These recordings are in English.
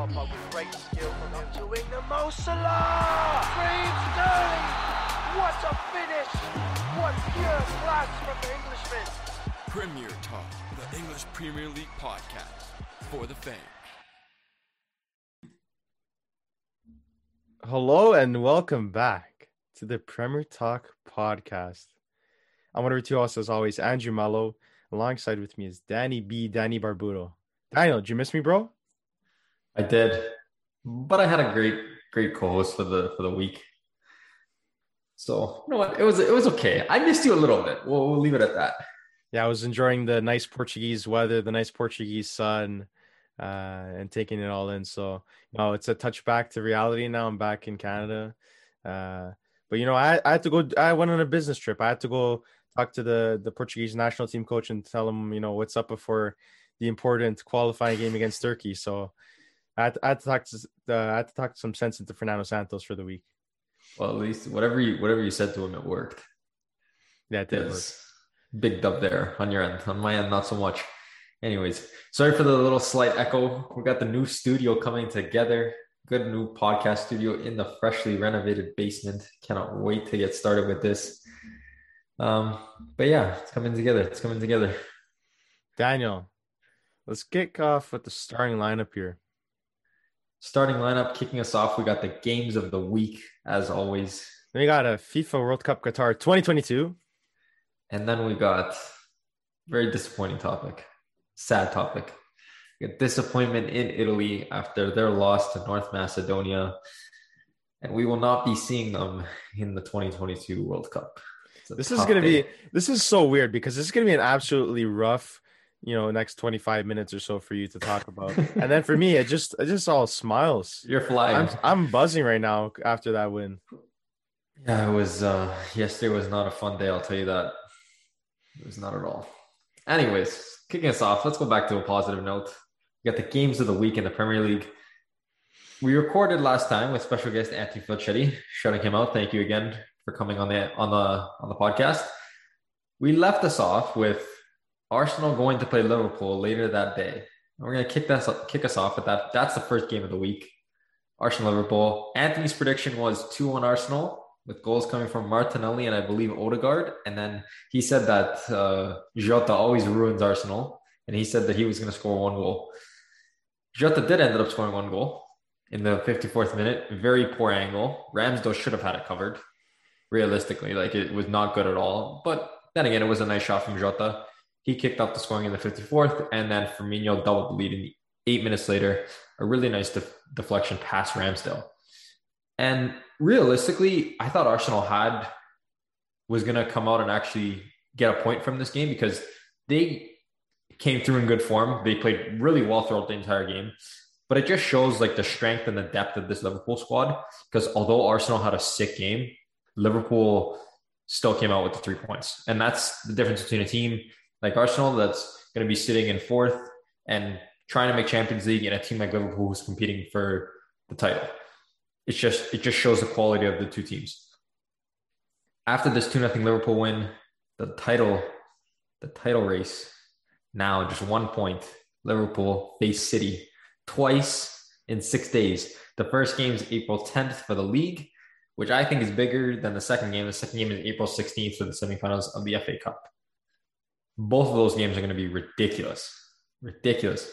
up, but with great skill from him to win the Mo Salah! Dreams early! What a finish! What pure class from the Englishman! Premier Talk, the English Premier League podcast for the fans. Hello and welcome back to the Premier Talk podcast. I'm one of your two hosts, as always, Andrew Mallow. Alongside with me is Danny Barbudo. Daniel, did you miss me, bro? I did, but I had a great co-host for the week. So you know what, it was okay. I missed you a little bit. We'll leave it at that. Yeah, I was enjoying the nice Portuguese weather, the nice Portuguese sun, and taking it all in. So you know, it's a touch back to reality now. I'm back in Canada, but you know, I had to go. I went on a business trip. I had to go talk to the Portuguese national team coach and tell him, you know, what's up before the important qualifying game against Turkey. So I had to talk some sense into Fernando Santos for the week. Well, at least whatever you said to him, it worked. Yeah, it did. Big dub there on your end. On my end, not so much. Anyways, sorry for the little slight echo. We got the new studio coming together. Good new podcast studio in the freshly renovated basement. Cannot wait to get started with this. But yeah, it's coming together. Daniel, let's kick off with the starting lineup here. Starting lineup, kicking us off, we got the games of the week, as always. Then we got a FIFA World Cup Qatar 2022. And then we got very disappointing topic, sad topic. We got disappointment in Italy after their loss to North Macedonia. And we will not be seeing them in the 2022 World Cup. This is so weird because this is going to be an absolutely rough, you know, next 25 minutes or so for you to talk about. And then for me, it just all smiles. You're flying. I'm buzzing right now after that win. Yeah, it was, yesterday was not a fun day. I'll tell you that. It was not at all. Anyways, kicking us off, let's go back to a positive note. We got the games of the week in the Premier League. We recorded last time with special guest Anthony Felcetti, shouting him out. Thank you again for coming on the podcast. We left us off with Arsenal going to play Liverpool later that day. And we're going to kick us off with that. That's the first game of the week. Arsenal-Liverpool. Anthony's prediction was 2-1 Arsenal, with goals coming from Martinelli and I believe Odegaard. And then he said that Jota always ruins Arsenal. And he said that he was going to score one goal. Jota did end up scoring one goal in the 54th minute. Very poor angle. Ramsdale should have had it covered. Realistically, like, it was not good at all. But then again, it was a nice shot from Jota. He kicked up the scoring in the 54th, and then Firmino doubled the lead in 8 minutes later. A really nice deflection past Ramsdale. And realistically, I thought Arsenal was going to come out and actually get a point from this game because they came through in good form. They played really well throughout the entire game. But it just shows, like, the strength and the depth of this Liverpool squad because although Arsenal had a sick game, Liverpool still came out with the 3 points. And that's the difference between a team like Arsenal that's going to be sitting in fourth and trying to make Champions League and a team like Liverpool who's competing for the title. It just shows the quality of the two teams. After this 2-0 Liverpool win, the title race, now just 1 point. Liverpool face City twice in 6 days. The first game is April 10th for the league, which I think is bigger than the second game. The second game is April 16th for the semifinals of the FA Cup. Both of those games are going to be ridiculous. Ridiculous.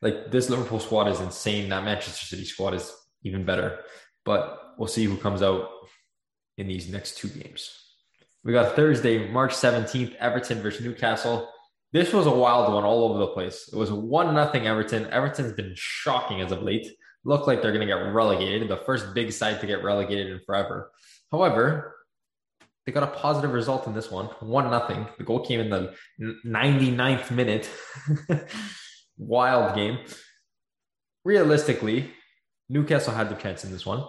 Like, this Liverpool squad is insane. That Manchester City squad is even better. But we'll see who comes out in these next two games. We got Thursday, March 17th, Everton versus Newcastle. This was a wild one all over the place. It was 1-0 Everton. Everton's been shocking as of late. Look like they're going to get relegated. The first big side to get relegated in forever. However, they got a positive result in this one. 1-0. The goal came in the 99th minute. Wild game. Realistically, Newcastle had the chance in this one.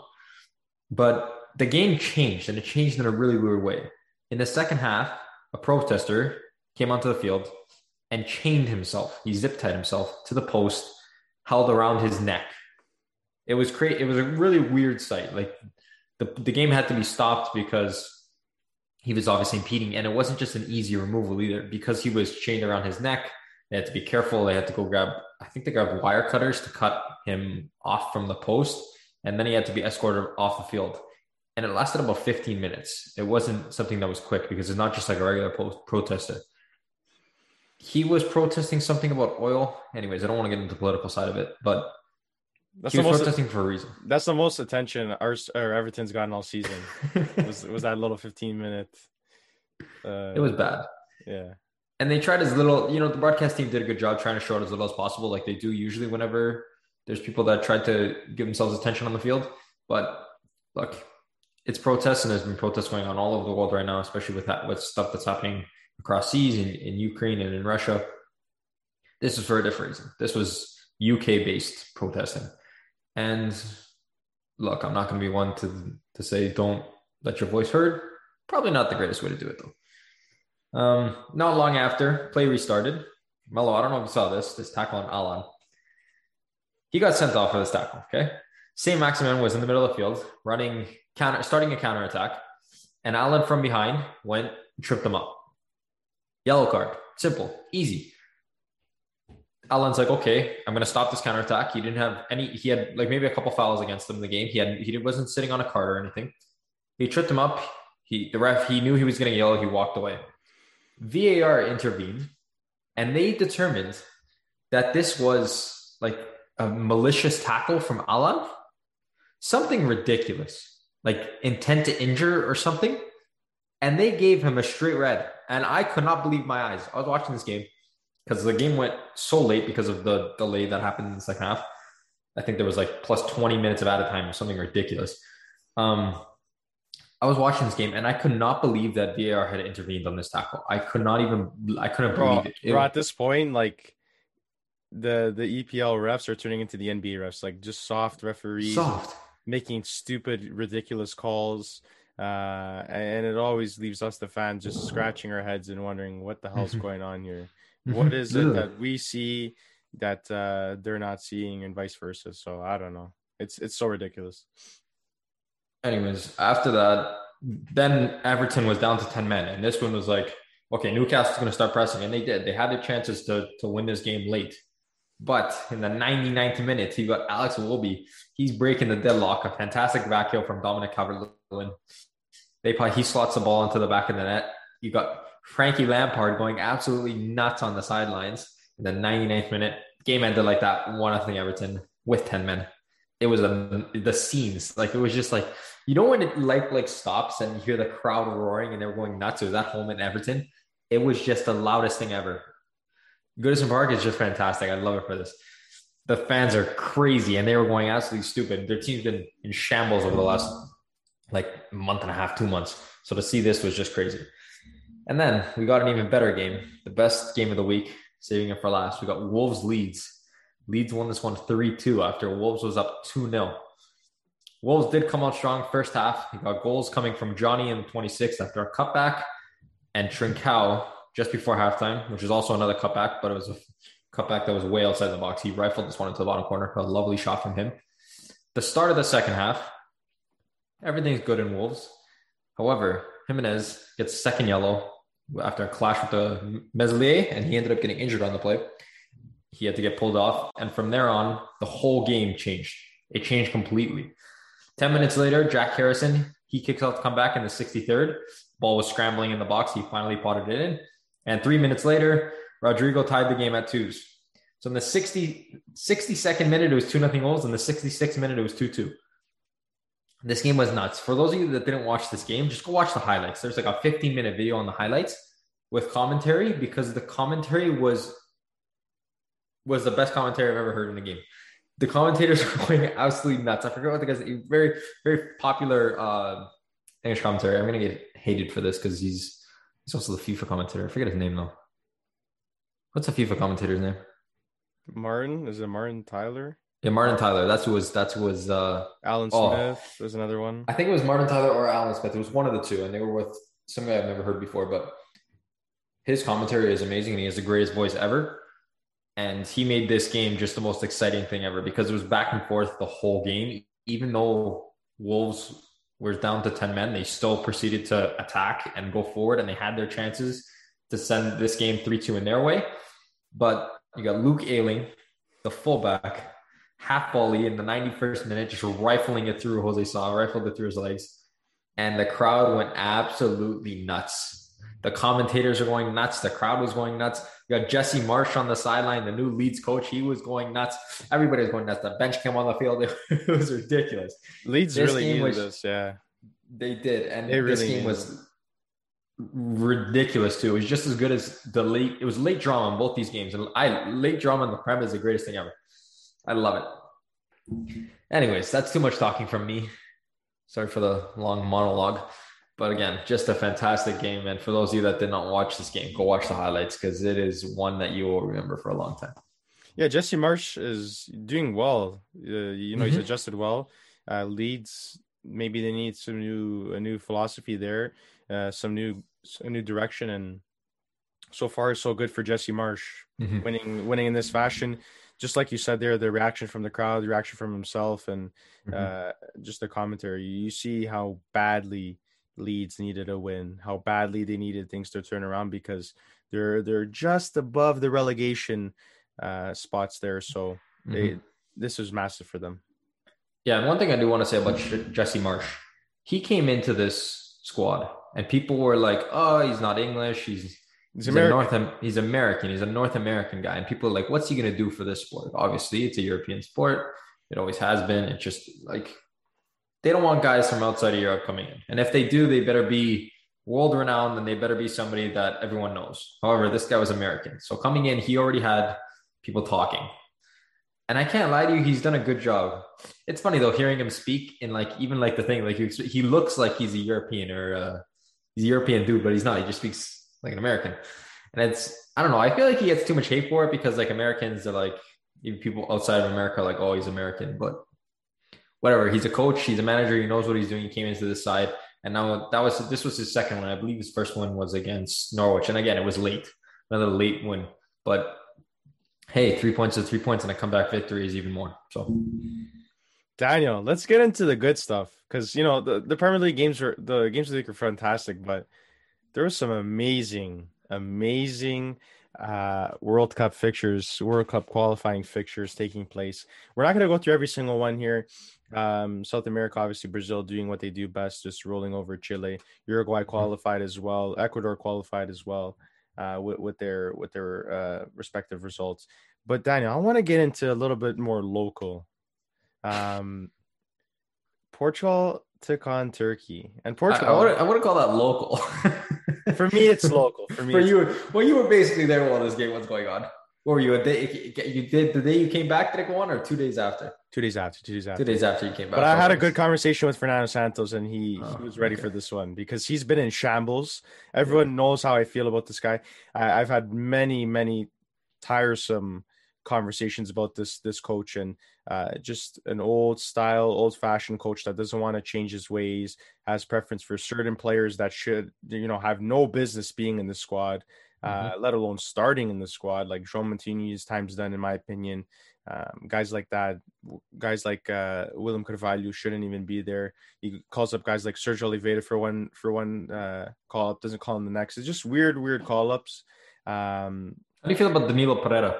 But the game changed, and it changed in a really weird way. In the second half, a protester came onto the field and chained himself. He zip-tied himself to the post, held around his neck. It was crazy. It was a really weird sight. Like, the game had to be stopped because he was obviously impeding, and it wasn't just an easy removal either because he was chained around his neck. They had to be careful. They had to go grab, I think they grabbed wire cutters to cut him off from the post. And then he had to be escorted off the field. And it lasted about 15 minutes. It wasn't something that was quick because it's not just like a regular protester. He was protesting something about oil. Anyways, I don't want to get into the political side of it, but that's he was protesting for a reason. That's the most attention or Everton's gotten all season. was that little 15-minute. It was bad. Yeah. And they tried as little, the broadcast team did a good job trying to show it as little as possible. Like they do usually whenever there's people that try to give themselves attention on the field. But look, it's protests, and there's been protests going on all over the world right now, especially with stuff that's happening across seas in Ukraine and in Russia. This is for a different reason. This was UK-based protesting. And look, I'm not going to be one to say don't let your voice heard. Probably not the greatest way to do it, though. Not long after, play restarted. Mallow, I don't know if you saw this tackle on Alan. He got sent off for this tackle, okay? St. Maximin was in the middle of the field, starting a counterattack, and Alan from behind tripped him up. Yellow card. Simple. Easy. Alan's like, okay, I'm going to stop this counterattack. He didn't have any, he had like maybe a couple fouls against him in the game. He wasn't sitting on a card or anything. He tripped him up. The ref knew he was going to yell. He walked away. VAR intervened, and they determined that this was like a malicious tackle from Alan. Something ridiculous, like intent to injure or something. And they gave him a straight red. And I could not believe my eyes. I was watching this game because the game went so late because of the delay that happened in the second half. I think there was like plus 20 minutes of added time or something ridiculous. I was watching this game and I could not believe that VAR had intervened on this tackle. I couldn't believe it. Bro, at this point, like the EPL refs are turning into the NBA refs, like just soft referees. Making stupid, ridiculous calls. And it always leaves us, the fans, just scratching our heads and wondering what the hell's going on here. What is it that we see that they're not seeing, and vice versa? So I don't know. It's so ridiculous. Anyways, after that, then Everton was down to 10 men. And this one was like, okay, Newcastle's going to start pressing. And they did. They had their chances to win this game late. But in the 99th minute, you got Alex Wilby. He's breaking the deadlock. A fantastic back heel from Dominic Calvert-Lewin. He slots the ball into the back of the net. You got Frankie Lampard going absolutely nuts on the sidelines in the 99th minute. Game ended like that, 1-0 Everton with 10 men. It was the scenes. Like it was just like, when it like stops and you hear the crowd roaring and they're going nuts. It was at home in Everton. It was just the loudest thing ever. Goodison Park is just fantastic. I love it for this. The fans are crazy, and they were going absolutely stupid. Their team's been in shambles over the last like month and a half, 2 months. So to see this was just crazy. And then we got an even better game, the best game of the week, saving it for last. We got Wolves-Leeds. Leeds won this one 3-2 after Wolves was up 2-0. Wolves did come out strong first half. He got goals coming from Johnny in the 26th after a cutback, and Trincao just before halftime, which is also another cutback, but it was a cutback that was way outside the box. He rifled this one into the bottom corner. A lovely shot from him. The start of the second half, everything's good in Wolves. However, Jimenez gets second yellow after a clash with the Meslier, and he ended up getting injured on the play. He had to get pulled off, and from there on, the whole game changed. It changed completely. 10 minutes later, Jack Harrison, he kicks out the comeback in the 63rd. Ball was scrambling in the box. He finally potted it in. And 3 minutes later, Rodrigo tied the game at 2s. So in the 62nd minute, it was 2-0 goals. In the 66th minute, it was 2-2. This game was nuts. For those of you that didn't watch this game, just go watch the highlights. There's like a 15-minute video on the highlights with commentary, because the commentary was the best commentary I've ever heard in the game. The commentators were going absolutely nuts. I forget what the guy's name. Very, very popular English commentary. I'm going to get hated for this because he's also the FIFA commentator. I forget his name though. What's a FIFA commentator's name? Martin? Is it Martin Tyler? Yeah, Martin Tyler. That's who was Alan Smith was another one. I think it was Martin Tyler or Alan Smith. It was one of the two, and they were with some guy I've never heard before, but his commentary is amazing and he has the greatest voice ever. And he made this game just the most exciting thing ever because it was back and forth the whole game. Even though Wolves were down to 10 men, they still proceeded to attack and go forward, and they had their chances to send this game 3-2 in their way. But you got Luke Ayling, the fullback, half volley in the 91st minute, just rifling it through Jose Sa, rifled it through his legs. And the crowd went absolutely nuts. The commentators are going nuts. The crowd was going nuts. You got Jesse Marsh on the sideline, the new Leeds coach. He was going nuts. Everybody was going nuts. The bench came on the field. It was ridiculous. Leeds really needed this, yeah. They did. And this game was ridiculous, too. It was just as good as the late. It was late drama in both these games. And late drama in the Prem is the greatest thing ever. I love it. Anyways, that's too much talking from me. Sorry for the long monologue. But again, just a fantastic game. And for those of you that did not watch this game, go watch the highlights because it is one that you will remember for a long time. Yeah, Jesse Marsh is doing well. He's adjusted well. Leeds, maybe they need a new philosophy there, a new direction. And so far, so good for Jesse Marsh, winning in this fashion. Just like you said there, the reaction from the crowd, the reaction from himself, and just the commentary. You see how badly Leeds needed a win, how badly they needed things to turn around because they're just above the relegation spots there. So this was massive for them. Yeah, and one thing I do want to say about Jesse Marsh, he came into this squad, and people were like, "Oh, he's not English. He's American. He's a North American guy." And people are like, what's he going to do for this sport? Obviously, it's a European sport. It always has been. It's just like they don't want guys from outside of Europe coming in. And if they do, they better be world-renowned and they better be somebody that everyone knows. However, this guy was American. So coming in, he already had people talking. And I can't lie to you, he's done a good job. It's funny, though, hearing him speak in he looks like he's a European he's a European dude, but he's not. He just speaks like an American. And I don't know. I feel like he gets too much hate for it because Americans are even people outside of America are like, oh, he's American, but whatever. He's a coach. He's a manager. He knows what he's doing. He came into this side. And now this was his second one. I believe his first one was against Norwich. And again, it was late, another late win, but hey, 3 points is 3 points and a comeback victory is even more. So Daniel, let's get into the good stuff. Cause the Premier League games of the week are fantastic, but there were some amazing World Cup fixtures, World Cup qualifying fixtures taking place. We're not going to go through every single one here. South America, obviously, Brazil doing what they do best, just rolling over Chile. Uruguay qualified as well. Ecuador qualified as well with their respective results. But, Daniel, I want to get into a little bit more local. Portugal took on Turkey. And Portugal... I wouldn't call that local. For me, it's local. You were basically there while this game was going on. What were you, the day you came back, did it go on, or 2 days after? 2 days after. 2 days after. 2 days after you came back. But I had a good conversation with Fernando Santos, and he was ready for this one because he's been in shambles. Everyone knows how I feel about this guy. I've had many, many tiresome conversations about this coach, and just an old-fashioned coach that doesn't want to change his ways, has preference for certain players that should have no business being in the squad, let alone starting in the squad, like João Moutinho's time's done in my opinion. Guys like that, guys like William Carvalho shouldn't even be there. He calls up guys like Sergio Oliveira for one call up, doesn't call him the next. It's just weird call ups. How do you feel about Danilo Pereira?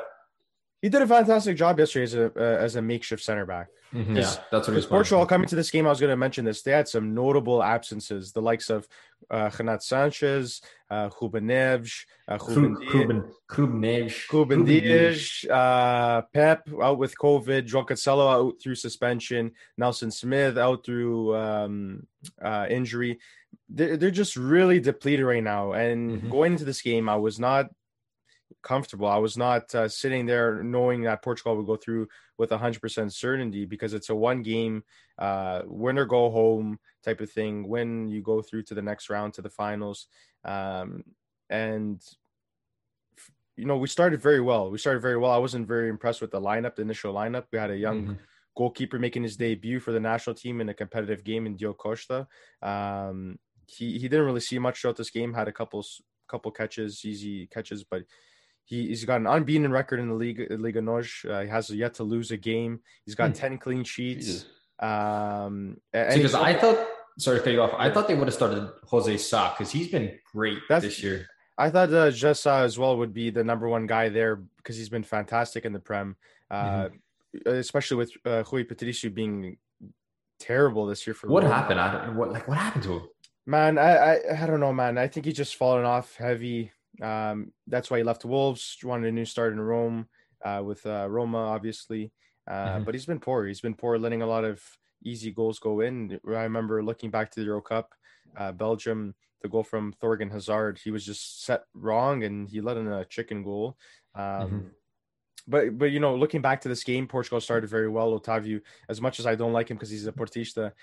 He did a fantastic job yesterday as a makeshift center back. Mm-hmm. Yeah, that's what he's. Portugal coming to this game, I was going to mention this. They had some notable absences, the likes of Renato Sanchez, Ruben Neves, Ruben Dias, Pep out with COVID, João Cancelo out through suspension, Nelson Smith out through injury. They're just really depleted right now. And going into this game, I was not comfortable. I was not sitting there knowing that Portugal would go through with 100% certainty because it's a one game win or go home type of thing when you go through to the next round, to the finals. We started very well. I wasn't very impressed with the initial lineup. We had a young goalkeeper making his debut for the national team in a competitive game in Diogo Costa. He didn't really see much throughout this game, had a couple catches, easy catches, but he's got an unbeaten record in the Liga NOS. He has yet to lose a game. He's got 10 clean sheets. I thought they would have started Jose Sa because he's been great this year. I thought Jota as well would be the number one guy there because he's been fantastic in the Prem, especially with Rui Patricio being terrible this year. For what Rome. Happened? I don't, what happened to him? Man, I don't know, man. I think he just fallen off heavy. That's why he left Wolves. Wanted a new start in Rome with Roma, obviously. But he's been poor. He's been poor, letting a lot of easy goals go in. I remember looking back to the Euro Cup, Belgium, the goal from Thorgan Hazard. He was just set wrong, and he let in a chicken goal. But you know, looking back to this game, Portugal started very well. Otavio, as much as I don't like him because he's a Portista,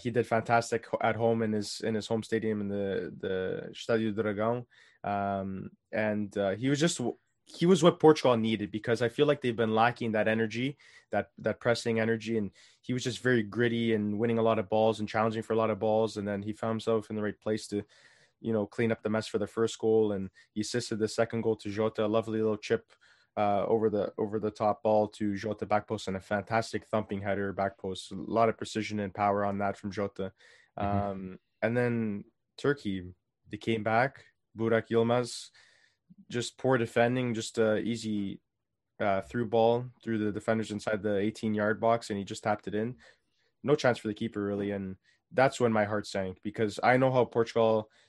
he did fantastic at home in his home stadium in the Estádio do Dragão, and he was what Portugal needed, because I feel like they've been lacking that energy, that pressing energy, and he was just very gritty and winning a lot of balls and challenging for a lot of balls, and then he found himself in the right place to, you know, clean up the mess for the first goal, and he assisted the second goal to Jota, a lovely little chip. Over the top ball to Jota back post, and a fantastic thumping header back post. A lot of precision and power on that from Jota. And then Turkey, they came back. Burak Yilmaz, just poor defending, just an easy through ball through the defenders inside the 18-yard box, and he just tapped it in. No chance for the keeper, really. And that's when my heart sank, because I know how Portugal –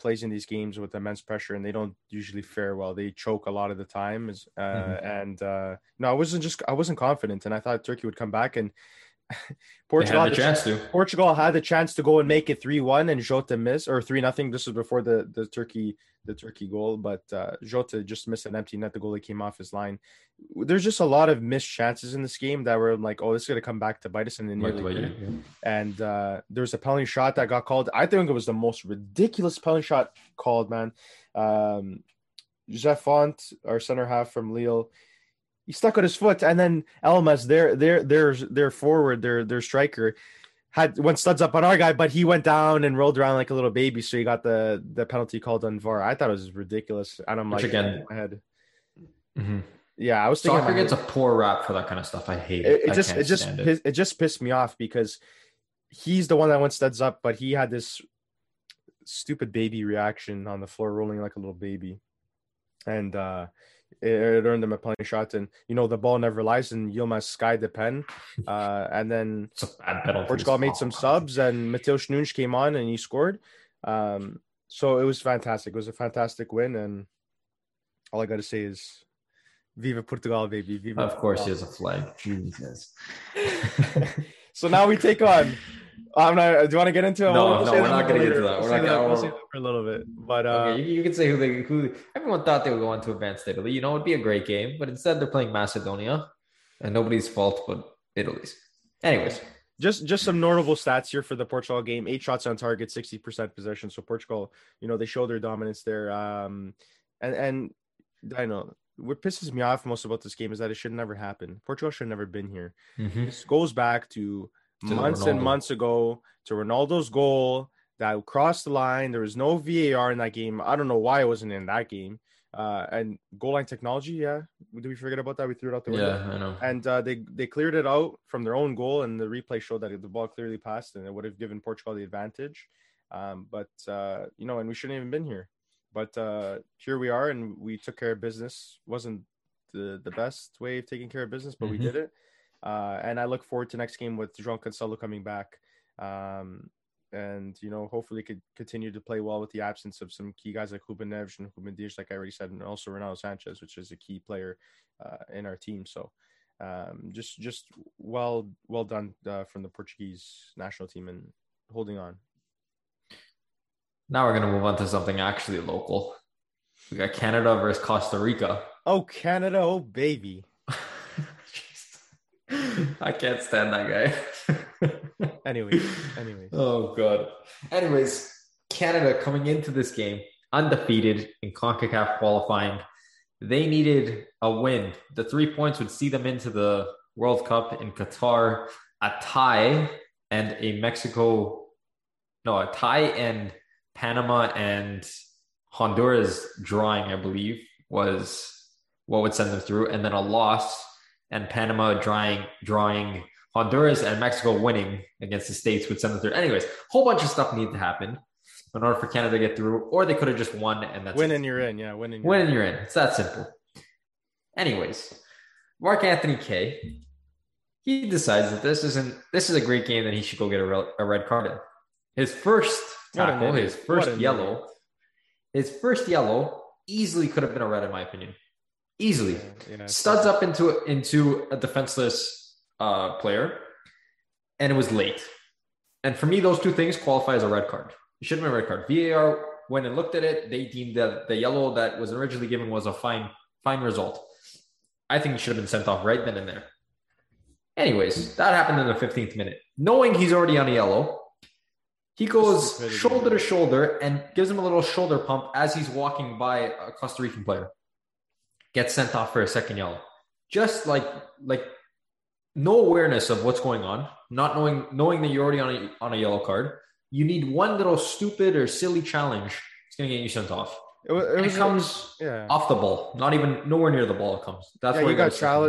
plays in these games with immense pressure, and they don't usually fare well. They choke a lot of the time. I wasn't confident, and I thought Turkey would come back, and Portugal had the chance to go and make it 3-1, and Jota missed, or 3-0. This was before the Turkey goal, but Jota just missed an empty net. The goalie came off his line. There's just a lot of missed chances in this game that were like, oh, this is going to come back to bite us, and then and there's a penalty shot that got called. I think it was the most ridiculous penalty shot called, man. Zafont, our center half from Lille, he stuck out his foot, and then Elmas, their forward, their striker, went studs up on our guy, but he went down and rolled around like a little baby, so he got the penalty called on VAR. I thought it was ridiculous, and I'm in my head. Yeah, I was thinking. Soccer gets a poor rap for that kind of stuff. I hate it. It just pissed me off, because he's the one that went studs up, but he had this stupid baby reaction on the floor, rolling like a little baby, and it earned them a penalty shot, and you know the ball never lies, and Yilmaz skied the pen, and then Portugal made some subs, and Matheus Nunes came on and he scored. So it was fantastic. It was a fantastic win, and all I got to say is, "Viva Portugal, baby!" Viva of course, Portugal. He has a flag. Jesus. So now we take on. Do you want to get into it? No, we're not going to get into that. We'll say that for a little bit. But okay, you can say who everyone thought they would go on to advance to Italy. You know, it would be a great game, but instead they're playing Macedonia, and nobody's fault but Italy's. Anyways, just some notable stats here for the Portugal game: 8 shots on target, 60% possession. So Portugal, you know, they show their dominance there. And I know. What pisses me off most about this game is that it should never happen. Portugal should never been here. This goes back to months and months ago, to Ronaldo's goal that crossed the line. There was no VAR in that game. I don't know why it wasn't in that game. And goal line technology, yeah. Did we forget about that? We threw it out the window. Yeah, I know. And they cleared it out from their own goal, and the replay showed that the ball clearly passed, and it would have given Portugal the advantage. And we shouldn't even been here. But here we are, and we took care of business. Wasn't the best way of taking care of business, but we did it. And I look forward to next game with João Cancelo coming back. And, you know, hopefully could continue to play well with the absence of some key guys like Ruben Neves and Ruben Dias, like I already said, and also Ronaldo Sanchez, which is a key player in our team. So just well done from the Portuguese national team and holding on. Now we're going to move on to something actually local. We got Canada versus Costa Rica. Oh, Canada. Oh, baby. I can't stand that guy. Anyway. Oh, God. Anyways, Canada coming into this game undefeated in CONCACAF qualifying. They needed a win. The 3 points would see them into the World Cup in Qatar. A tie and Panama and Honduras drawing, I believe, was what would send them through. And then a loss, and Panama drawing Honduras and Mexico winning against the States would send them through. Anyways, a whole bunch of stuff needed to happen. in order for Canada to get through, or they could have just won and that's win it. And you're in. Yeah, win and you're in. It's that simple. Anyways, Mark Anthony K, he decides that this is a great game that he should go get a red card in. His first tackle, his first yellow easily could have been a red, in my opinion. Easily. Yeah, studs up into a defenseless player, and it was late. And for me, those two things qualify as a red card. It shouldn't have been a red card. VAR went and looked at it. They deemed that the yellow that was originally given was a fine result. I think he should have been sent off right then and there. Anyways, that happened in the 15th minute. Knowing he's already on a yellow, he goes shoulder to shoulder and gives him a little shoulder pump as he's walking by a Costa Rican player. Gets sent off for a second yellow. Just like no awareness of what's going on. Not knowing that you're already on a yellow card, you need one little stupid or silly challenge. It's gonna get you sent off. It comes off the ball, not even nowhere near the ball. It comes. That's why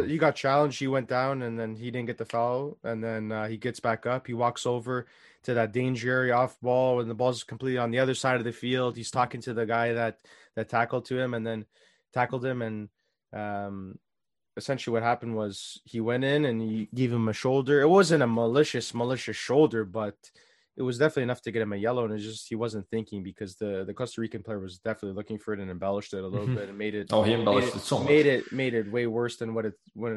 you got challenged. He went down, and then he didn't get the foul. And then he gets back up. He walks over to that danger area off ball, and the ball's completely on the other side of the field. He's talking to the guy that tackled him, and essentially what happened was he went in and he gave him a shoulder. It wasn't a malicious shoulder, but it was definitely enough to get him a yellow. And it's just he wasn't thinking, because the Costa Rican player was definitely looking for it and embellished it a little bit and made it. Oh, he embellished it so much. Made it way worse than when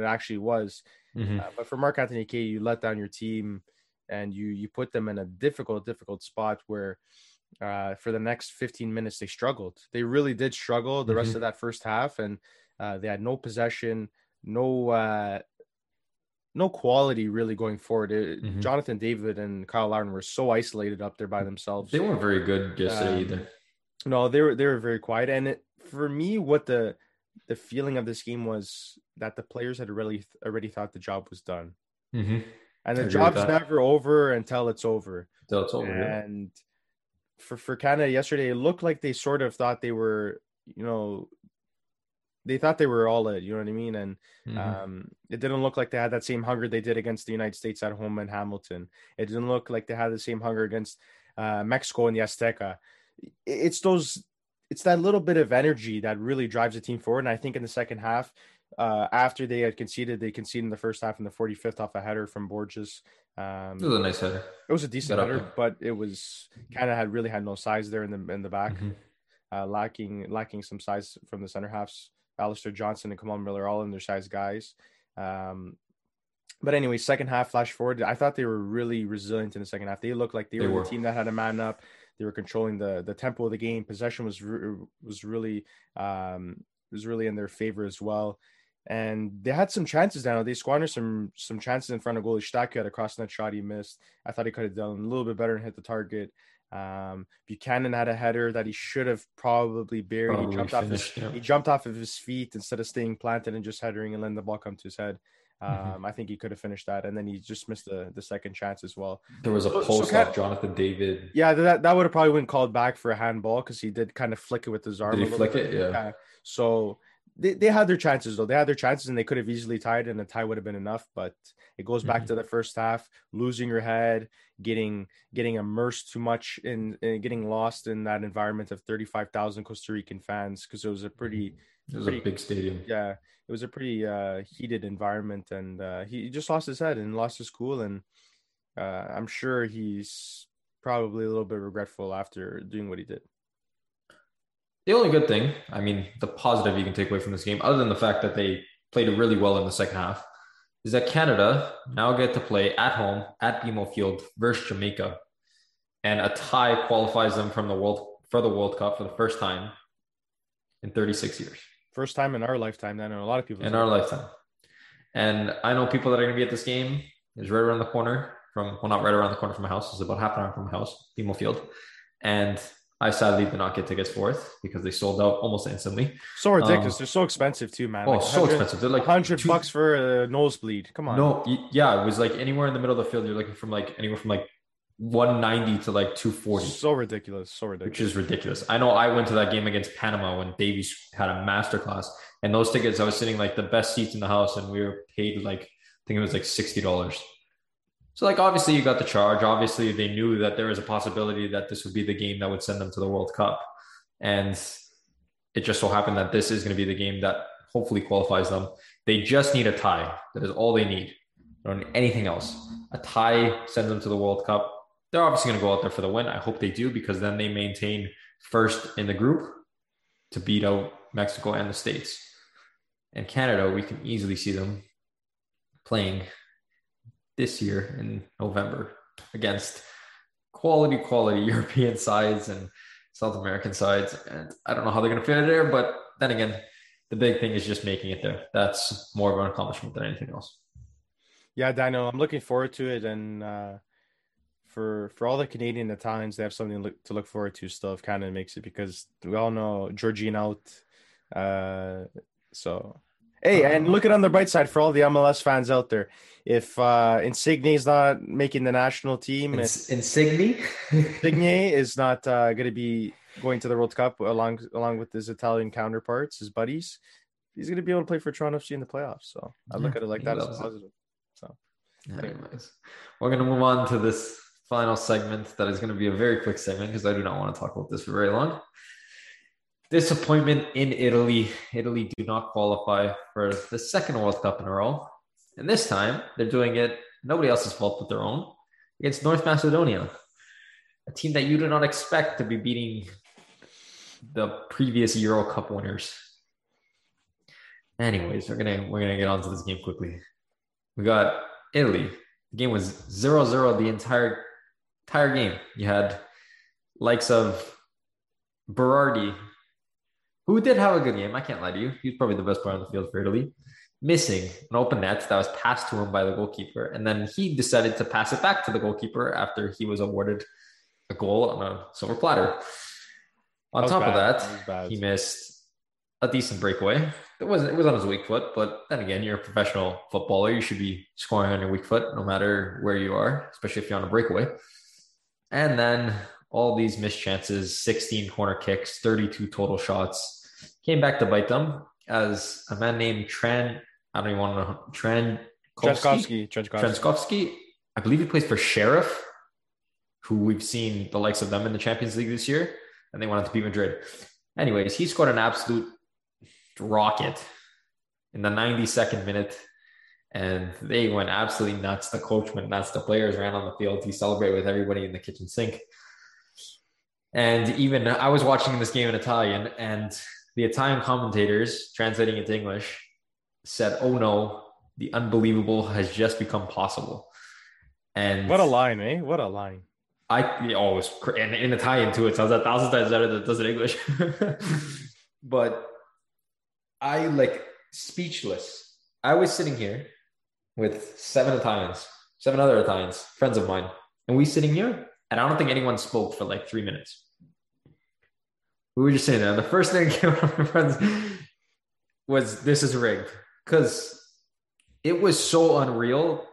it actually was. Mm-hmm. But for Mark Anthony K, you let down your team and you put them in a difficult spot where for the next 15 minutes they struggled. They really did struggle the rest of that first half, and they had no possession. No quality really going forward. Jonathan David and Kyle Lowry were so isolated up there by themselves. They weren't very good yesterday either. No, they were very quiet. And for me, what the feeling of this game was that the players had already thought the job was done. Mm-hmm. And the job's never over until it's over. And for Canada yesterday, it looked like they sort of thought they were, they thought they were all in, you know what I mean? And it didn't look like they had that same hunger they did against the United States at home in Hamilton. It didn't look like they had the same hunger against Mexico in the Azteca. It's that little bit of energy that really drives the team forward. And I think in the second half, after they had conceded, they conceded in the first half in the 45th off a header from Borges. It was a nice header. It was a decent header, but it was Canada really had no size there in the back, lacking some size from the center halves. Alistair Johnson and Kamal Miller, all in their size guys. But anyway, second half, flash forward. I thought they were really resilient in the second half. They looked like they were the team that had a man up. They were controlling the tempo of the game. Possession was really in their favor as well. And they had some chances now. They squandered some chances in front of goalie Stack, who had a cross-net shot he missed. I thought he could have done a little bit better and hit the target. Buchanan had a header that he should have probably buried. He jumped off of his feet instead of staying planted and just headering and letting the ball come to his head. I think he could have finished that, and then he just missed the second chance as well. There was a post off Jonathan David. Yeah, that would have probably been called back for a handball, because he did kind of flick it with his arm. Did he flick bit. It? Yeah. So they had their chances, though. They had their chances, and they could have easily tied, and a tie would have been enough. But it goes back to the first half, losing your head, getting immersed too much in getting lost in that environment of 35,000 Costa Rican fans, because it was a big stadium. Yeah, it was a pretty heated environment, and he just lost his head and lost his cool, and I'm sure he's probably a little bit regretful after doing what he did. The only good thing, I mean, the positive you can take away from this game, other than the fact that they played really well in the second half, is that Canada now get to play at home at BMO Field versus Jamaica, and a tie qualifies them for the World Cup for the first time in 36 years. First time in our lifetime, then, and a lot of people in our lifetime. And I know people that are going to be at this game is right around the corner from, well, not right around the corner from my house. It's about half an hour from my house, BMO Field, and I sadly did not get tickets for it because they sold out almost instantly. So ridiculous. They're so expensive too, man. Oh, like so expensive. They're like $100 for a nosebleed. Come on. No, yeah. It was like anywhere in the middle of the field, you're looking from like anywhere from like 190 to like 240. So ridiculous. Which is ridiculous. I know I went to that game against Panama when Davies had a masterclass, and those tickets, I was sitting like the best seats in the house, and we were paid like, I think it was like $60. So, like, obviously you got the charge. Obviously they knew that there was a possibility that this would be the game that would send them to the World Cup. And it just so happened that this is going to be the game that hopefully qualifies them. They just need a tie. That is all they need. They don't need anything else. A tie sends them to the World Cup. They're obviously going to go out there for the win. I hope they do, because then they maintain first in the group to beat out Mexico and the States. And Canada, we can easily see them playing this year in November against quality European sides and South American sides. And I don't know how they're going to fit it there, but then again, the big thing is just making it there. That's more of an accomplishment than anything else. Yeah, Dino, I'm looking forward to it. And for all the Canadian Italians, they have something to look forward to still. If Canada makes it, because we all know Georgine out. So, hey, and look at on the bright side for all the MLS fans out there. If Insigne is not making the national team, Insigne is not going to be going to the World Cup along with his Italian counterparts, his buddies. He's going to be able to play for Toronto FC in the playoffs. So I look at it like that as a positive. So, anyways, we're going to move on to this final segment that is going to be a very quick segment because I do not want to talk about this for very long. Disappointment in Italy. Italy do not qualify for the second World Cup in a row. And this time, they're doing it, nobody else's fault but their own, against North Macedonia, a team that you do not expect to be beating the previous Euro Cup winners. Anyways, we're gonna get onto this game quickly. We got Italy. The game was 0-0 the entire game. You had likes of Berardi, who did have a good game. I can't lie to you. He was probably the best player on the field for Italy. Missing an open net that was passed to him by the goalkeeper. And then he decided to pass it back to the goalkeeper after he was awarded a goal on a silver platter. On top of that, he missed a decent breakaway. It was on his weak foot, but then again, you're a professional footballer. You should be scoring on your weak foot no matter where you are, especially if you're on a breakaway. And then all these missed chances, 16 corner kicks, 32 total shots, came back to bite them as a man named Trenkovski. I believe he plays for Sheriff, who we've seen the likes of them in the Champions League this year, and they wanted to beat Madrid. Anyways, he scored an absolute rocket in the 92nd minute, and they went absolutely nuts. The coach went nuts. The players ran on the field. He celebrated with everybody in the kitchen sink. And even I was watching this game in Italian, and the Italian commentators translating into English said, "Oh no, the unbelievable has just become possible." And what a line, eh? What a line. And in Italian too, it sounds a thousand times better than it does in English. But I speechless. I was sitting here with seven other Italians, friends of mine, and we sitting here, and I don't think anyone spoke for 3 minutes. We were just sitting there. The first thing that came out of my friends was, "This is rigged," because it was so unreal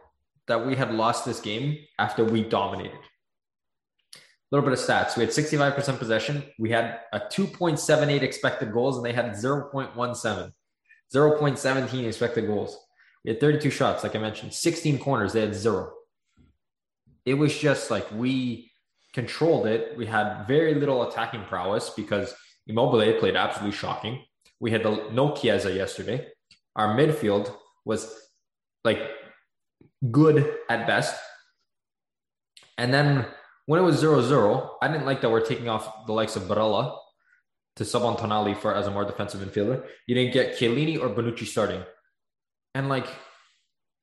that we had lost this game after we dominated. A little bit of stats. We had 65% possession. We had a 2.78 expected goals, and they had 0.17 expected goals. We had 32 shots, like I mentioned, 16 corners. They had zero. It was just we controlled it. We had very little attacking prowess because Immobile played absolutely shocking. We had no Chiesa yesterday. Our midfield was good at best. And then when it was 0-0, I didn't like that we're taking off the likes of Barella to sub on Tonali as a more defensive midfielder. You didn't get Chiellini or Bonucci starting. And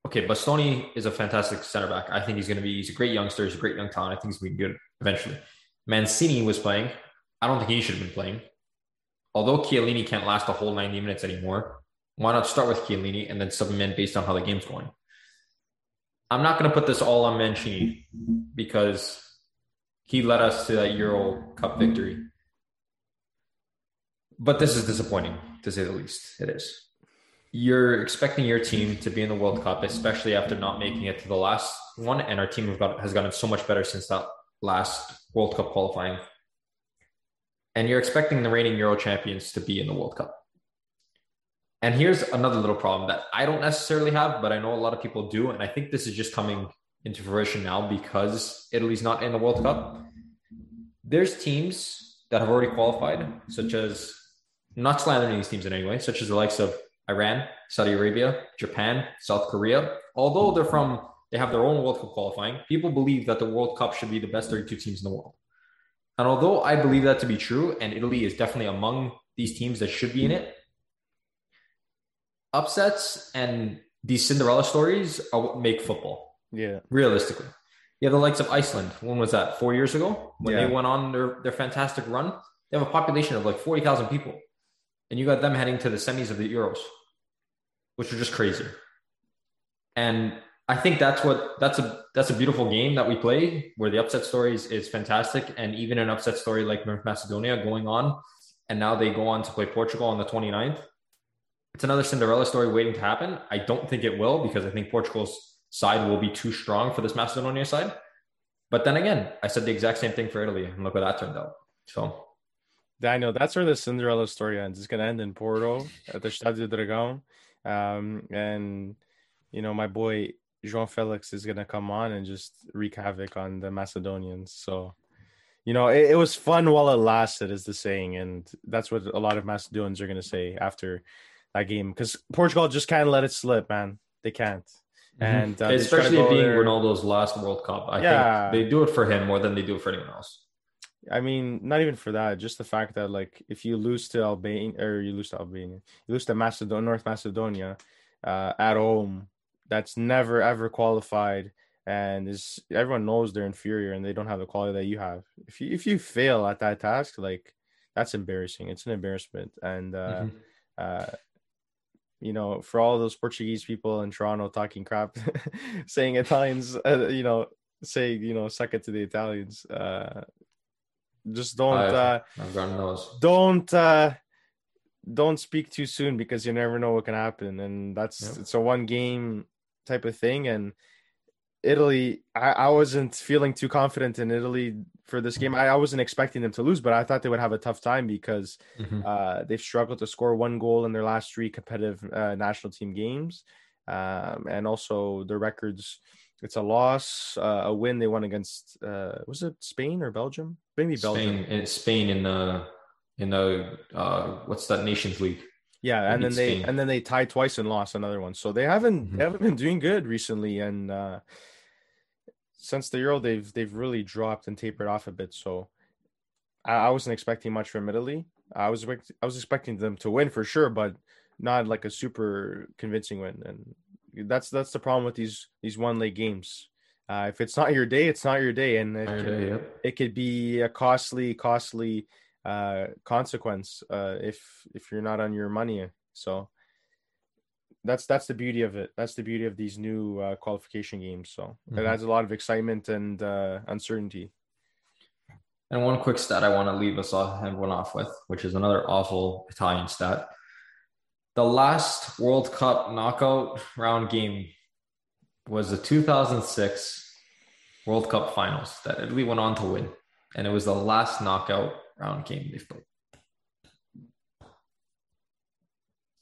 okay, Bastoni is a fantastic center back. I think he's a great youngster. He's a great young talent. I think he's going to be good eventually. Mancini was playing. I don't think he should have been playing. Although Chiellini can't last the whole 90 minutes anymore, why not start with Chiellini and then sub him in based on how the game's going? I'm not going to put this all on Mancini because he led us to that Euro Cup victory. But this is disappointing, to say the least. It is. You're expecting your team to be in the World Cup, especially after not making it to the last one. And our team has gotten so much better since that last World Cup qualifying. And you're expecting the reigning Euro champions to be in the World Cup. And here's another little problem that I don't necessarily have, but I know a lot of people do. And I think this is just coming into fruition now because Italy's not in the World Cup. There's teams that have already qualified, such as, not slandering these teams in any way, such as the likes of Iran, Saudi Arabia, Japan, South Korea. Although they have their own World Cup qualifying, people believe that the World Cup should be the best 32 teams in the world. And although I believe that to be true, and Italy is definitely among these teams that should be in it, upsets and these Cinderella stories are what make football. Yeah. Realistically. You have the likes of Iceland. When was that? 4 years ago? When they went on their fantastic run. They have a population of like 40,000 people. And you got them heading to the semis of the Euros, which are just crazy. And I think that's a beautiful game that we play, where the upset stories is fantastic. And even an upset story like North Macedonia going on, and now they go on to play Portugal on the 29th. It's another Cinderella story waiting to happen. I don't think it will, because I think Portugal's side will be too strong for this Macedonia side. But then again, I said the exact same thing for Italy, and look what that turned out. So I know that's where the Cinderella story ends. It's going to end in Porto at the Estádio do Dragão. And, you know, my boy João Felix is going to come on and just wreak havoc on the Macedonians. So, you know, it was fun while it lasted, is the saying. And that's what a lot of Macedonians are going to say after that game, because Portugal just can't let it slip, man. They can't. And especially being there. Ronaldo's last World Cup. I think they do it for him more than they do it for anyone else. I mean, not even for that, just the fact that, like, if you lose to Albania, or you lose to North Macedonia at home, that's never, ever qualified. And everyone knows they're inferior and they don't have the quality that you have. If you fail at that task, like, that's embarrassing. It's an embarrassment. And, you know, for all those Portuguese people in Toronto talking crap, saying Italians, suck it to the Italians, just don't speak too soon, because you never know what can happen. And it's a one game type of thing. And Italy, I wasn't feeling too confident in Italy for this game. I wasn't expecting them to lose, but I thought they would have a tough time, because they've struggled to score one goal in their last three competitive national team games. And also their records, it's a loss, a win they won against, was it Spain or Belgium? Maybe Belgium. Spain in the what's that, Nations League? Yeah, and then they tied twice and lost another one. So they haven't been doing good recently, and since the Euro, they've really dropped and tapered off a bit. So I wasn't expecting much from Italy. I was expecting them to win for sure, but not like a super convincing win. And that's the problem with these one-leg games. If it's not your day, it's not your day. And it could be a costly consequence if you're not on your money. So that's the beauty of it. That's the beauty of these new qualification games. So it adds a lot of excitement and uncertainty. And one quick stat I want to leave us everyone off with, which is another awful Italian stat. The last World Cup knockout round game was the 2006 World Cup finals that Italy went on to win. And it was the last knockout round game they played.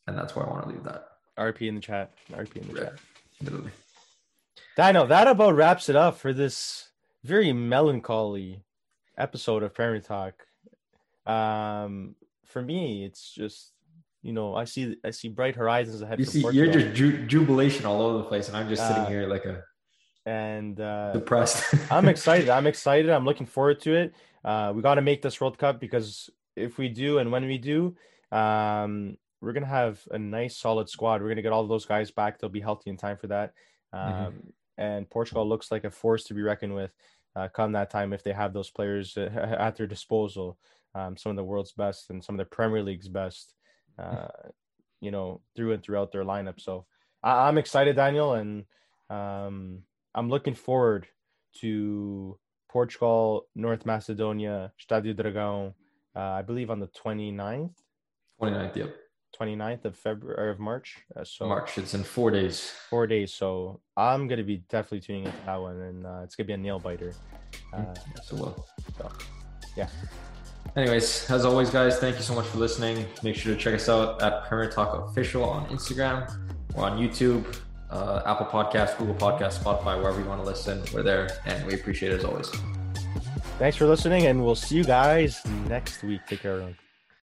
And that's why I want to leave that. RP in the chat. RP in the chat. Literally. Dino, that about wraps it up for this very melancholy episode of Premier Talk. For me, it's just, you know, I see bright horizons ahead. You're just jubilation all over the place, and I'm just sitting here depressed. I'm excited. I'm looking forward to it. We got to make this World Cup, because if we do, and when we do, we're gonna have a nice solid squad. We're gonna get all of those guys back. They'll be healthy in time for that. And Portugal looks like a force to be reckoned with come that time, if they have those players at their disposal. Some of the world's best and some of the Premier League's best. You know, through and throughout their lineup. So I'm excited, Daniel, and I'm looking forward to Portugal, North Macedonia, Estádio do Dragão, I believe on the 29th. 29th, yep. 29th of February or of March. March, it's in 4 days. 4 days, so I'm going to be definitely tuning into that one, and it's going to be a nail-biter. Yeah. Anyways, as always, guys, thank you so much for listening. Make sure to check us out at Premier Talk Official on Instagram. We're on YouTube. Apple Podcasts, Google Podcasts, Spotify, wherever you want to listen. We're there, and we appreciate it as always. Thanks for listening, and we'll see you guys next week. Take care, everyone.